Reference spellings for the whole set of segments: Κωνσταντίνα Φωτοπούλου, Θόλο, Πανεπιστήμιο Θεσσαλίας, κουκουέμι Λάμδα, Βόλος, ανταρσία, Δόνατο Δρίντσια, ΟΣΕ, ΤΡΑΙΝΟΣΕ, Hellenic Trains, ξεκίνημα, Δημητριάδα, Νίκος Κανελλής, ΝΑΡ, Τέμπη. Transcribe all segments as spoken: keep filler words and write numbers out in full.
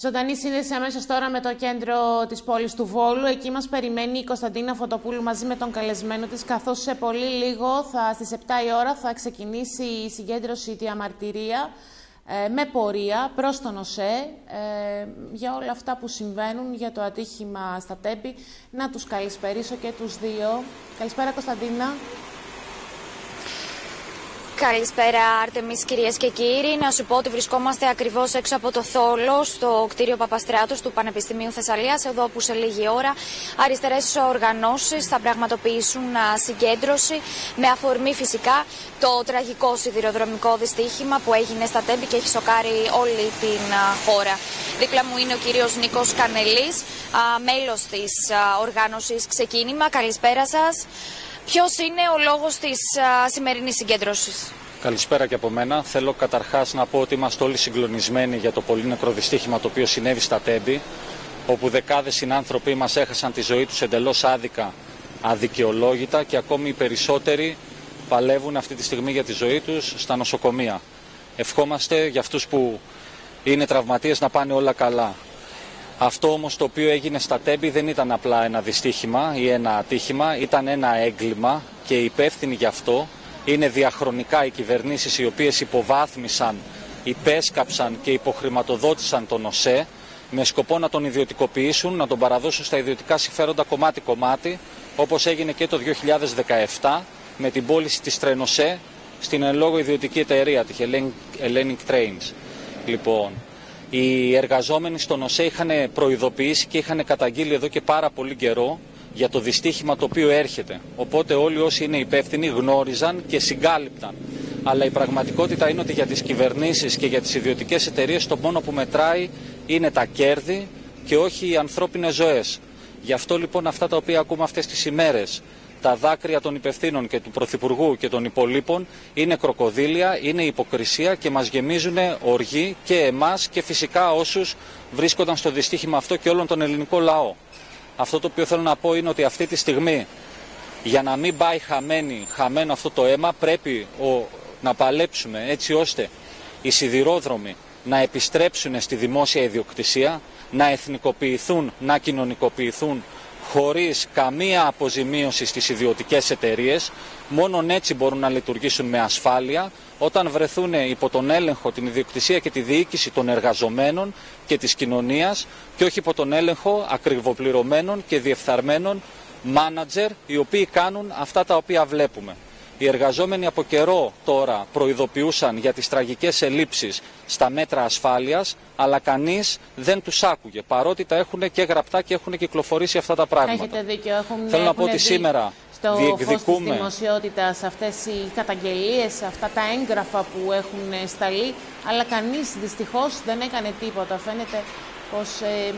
Ζωντανή σύνδεση αμέσως τώρα με το κέντρο της πόλης του Βόλου. Εκεί μας περιμένει η Κωνσταντίνα Φωτοπούλου μαζί με τον καλεσμένο της, καθώς σε πολύ λίγο, θα, στις επτά η ώρα, θα ξεκινήσει η συγκέντρωση διαμαρτυρία ε, με πορεία προς τον ΟΣΕ ε, για όλα αυτά που συμβαίνουν για το ατύχημα στα Τέμπη. Να τους καλησπερίσω και τους δύο. Καλησπέρα Κωνσταντίνα. Καλησπέρα Άρτεμις, κυρίες και κύριοι. Να σου πω ότι βρισκόμαστε ακριβώς έξω από το θόλο, στο κτίριο Παπαστράτους του Πανεπιστημίου Θεσσαλίας, εδώ που σε λίγη ώρα αριστερές οργανώσεις θα πραγματοποιήσουν συγκέντρωση με αφορμή φυσικά το τραγικό σιδηροδρομικό δυστύχημα που έγινε στα Τέμπη και έχει σοκάρει όλη την χώρα. Δίπλα μου είναι ο κύριος Νίκος Κανελλής, μέλος της οργάνωσης Ξεκίνημα. Καλησπέρα σας. Ποιος είναι ο λόγος της α, σημερινής συγκέντρωσης? Καλησπέρα και από μένα. Θέλω καταρχάς να πω ότι είμαστε όλοι συγκλονισμένοι για το πολύ νεκρό δυστύχημα το οποίο συνέβη στα Τέμπη, όπου δεκάδες συνάνθρωποι μας έχασαν τη ζωή τους εντελώς άδικα, αδικαιολόγητα, και ακόμη οι περισσότεροι παλεύουν αυτή τη στιγμή για τη ζωή τους στα νοσοκομεία. Ευχόμαστε για αυτούς που είναι τραυματίες να πάνε όλα καλά. Αυτό όμως το οποίο έγινε στα Τέμπη δεν ήταν απλά ένα δυστύχημα ή ένα ατύχημα, ήταν ένα έγκλημα και οι υπεύθυνοι γι' αυτό είναι διαχρονικά οι κυβερνήσεις οι οποίες υποβάθμισαν, υπέσκαψαν και υποχρηματοδότησαν τον ΟΣΕ με σκοπό να τον ιδιωτικοποιήσουν, να τον παραδώσουν στα ιδιωτικά συμφέροντα κομμάτι-κομμάτι, όπως έγινε και το δύο χιλιάδες δεκαεπτά με την πώληση της ΤΡΑΙΝΟΣΕ στην εν λόγω ιδιωτική εταιρεία, τη Hellenic Trains. Λοιπόν, οι εργαζόμενοι στον ΟΣΕ είχαν προειδοποιήσει και είχαν καταγγείλει εδώ και πάρα πολύ καιρό για το δυστύχημα το οποίο έρχεται. Οπότε όλοι όσοι είναι υπεύθυνοι γνώριζαν και συγκάλυπταν. Αλλά η πραγματικότητα είναι ότι για τις κυβερνήσεις και για τις ιδιωτικές εταιρείες το μόνο που μετράει είναι τα κέρδη και όχι οι ανθρώπινες ζωές. Γι' αυτό λοιπόν αυτά τα οποία ακούμε αυτές τις ημέρες, τα δάκρυα των υπευθύνων και του Πρωθυπουργού και των υπολείπων, είναι κροκοδίλια, είναι υποκρισία και μας γεμίζουν οργή και εμάς και φυσικά όσους βρίσκονταν στο δυστύχημα αυτό και όλον τον ελληνικό λαό. Αυτό το οποίο θέλω να πω είναι ότι αυτή τη στιγμή, για να μην πάει χαμένη, χαμένο αυτό το αίμα, πρέπει ο, να παλέψουμε έτσι ώστε οι σιδηρόδρομοι να επιστρέψουν στη δημόσια ιδιοκτησία, να εθνικοποιηθούν, να κοινωνικοποιηθούν, χωρίς καμία αποζημίωση στις ιδιωτικές εταιρείες. Μόνον έτσι μπορούν να λειτουργήσουν με ασφάλεια, όταν βρεθούν υπό τον έλεγχο, την ιδιοκτησία και τη διοίκηση των εργαζομένων και της κοινωνίας και όχι υπό τον έλεγχο ακριβοπληρωμένων και διεφθαρμένων μάνατζερ, οι οποίοι κάνουν αυτά τα οποία βλέπουμε. Οι εργαζόμενοι από καιρό τώρα προειδοποιούσαν για τις τραγικές ελλείψεις στα μέτρα ασφάλειας, αλλά κανείς δεν τους άκουγε, παρότι τα έχουν και γραπτά και έχουν κυκλοφορήσει αυτά τα πράγματα. Έχετε δίκιο, έχουν, Θέλω να πω ότι σήμερα στο διεκδικούμε... φως της δημοσιότητας αυτές οι καταγγελίες, αυτά τα έγγραφα που έχουν σταλεί, αλλά κανείς δυστυχώς δεν έκανε τίποτα. Φαίνεται πως ε,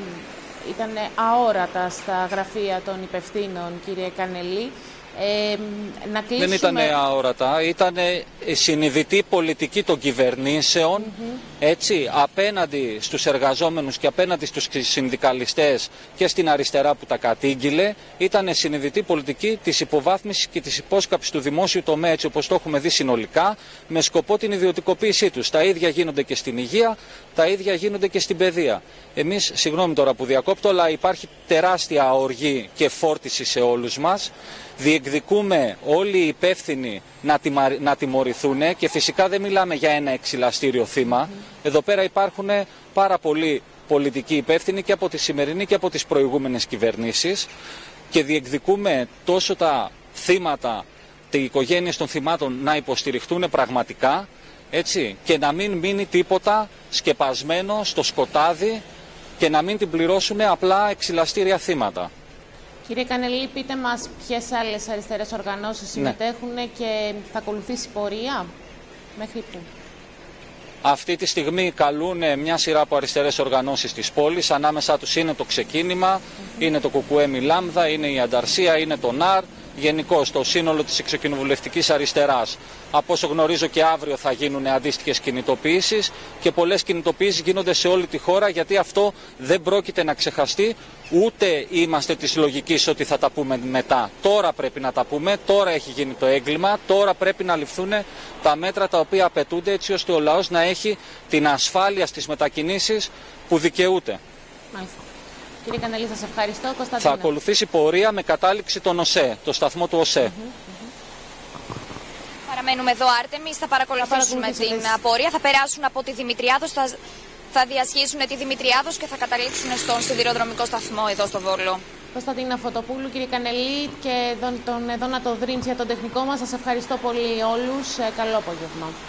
ήταν αόρατα στα γραφεία των υπευθύνων, κύριε Κανελλή. Ε, να κλείσουμε... Δεν ήταν αόρατα, ήταν συνειδητή πολιτική των κυβερνήσεων, mm-hmm. έτσι, απέναντι στους εργαζόμενους και απέναντι στους συνδικαλιστές και στην αριστερά που τα κατήγγειλε, ήταν συνειδητή πολιτική της υποβάθμισης και της υπόσκαψης του δημόσιου τομέα, έτσι όπως το έχουμε δει συνολικά, με σκοπό την ιδιωτικοποίησή τους. Τα ίδια γίνονται και στην υγεία, τα ίδια γίνονται και στην παιδεία. Εμείς, συγγνώμη τώρα που διακόπτω, αλλά υπάρχει τεράστια οργή και φόρτιση σε όλους μας. Διεκδικούμε όλοι οι υπεύθυνοι να, τιμα... να τιμωρηθούν και φυσικά δεν μιλάμε για ένα εξιλαστήριο θύμα. Mm. Εδώ πέρα υπάρχουν πάρα πολλοί πολιτικοί υπεύθυνοι και από τη σημερινή και από τις προηγούμενες κυβερνήσεις και διεκδικούμε τόσο τα θύματα, οι οικογένειες των θυμάτων να υποστηριχτούν πραγματικά, έτσι, και να μην μείνει τίποτα σκεπασμένο στο σκοτάδι και να μην την πληρώσουν απλά εξιλαστήρια θύματα. Κύριε Κανελλή, πείτε μας ποιες άλλες αριστερές οργανώσεις συμμετέχουν, ναι, και θα ακολουθήσει πορεία μέχρι πού? Αυτή τη στιγμή καλούν μια σειρά από αριστερές οργανώσεις της πόλης. Ανάμεσά τους είναι το Ξεκίνημα, mm-hmm. είναι το Κουκουέμι Λάμδα, είναι η Ανταρσία, είναι το ΝΑΡ, γενικώς το σύνολο της εξοκοινοβουλευτικής αριστεράς. Από όσο γνωρίζω και αύριο θα γίνουν αντίστοιχες κινητοποιήσεις και πολλές κινητοποιήσεις γίνονται σε όλη τη χώρα, γιατί αυτό δεν πρόκειται να ξεχαστεί, ούτε είμαστε της λογικής ότι θα τα πούμε μετά. Τώρα πρέπει να τα πούμε, τώρα έχει γίνει το έγκλημα, τώρα πρέπει να ληφθούν τα μέτρα τα οποία απαιτούνται έτσι ώστε ο λαός να έχει την ασφάλεια στις μετακινήσεις που δικαιούται. Μάλιστα. Κύριε Κανελλή, σας ευχαριστώ. Κωνσταντίνα. Θα ακολουθήσει πορεία με κατάληξη τον ΟΣΕ, το σταθμό του ΟΣΕ. Παραμένουμε εδώ, Άρτεμις, θα παρακολουθήσουμε την πορεία. Θα περάσουν από τη Δημητριάδος, θα, θα διασχίσουν τη Δημητριάδος και θα καταλήξουν στον σιδηροδρομικό σταθμό εδώ στο Βόλο. Κωνσταντίνα Φωτοπούλου, κύριε Κανελλή και τον Δόνατο Δρίντσια, τον τεχνικό μας, σας ευχαριστώ πολύ όλους. Καλό απόγευμα.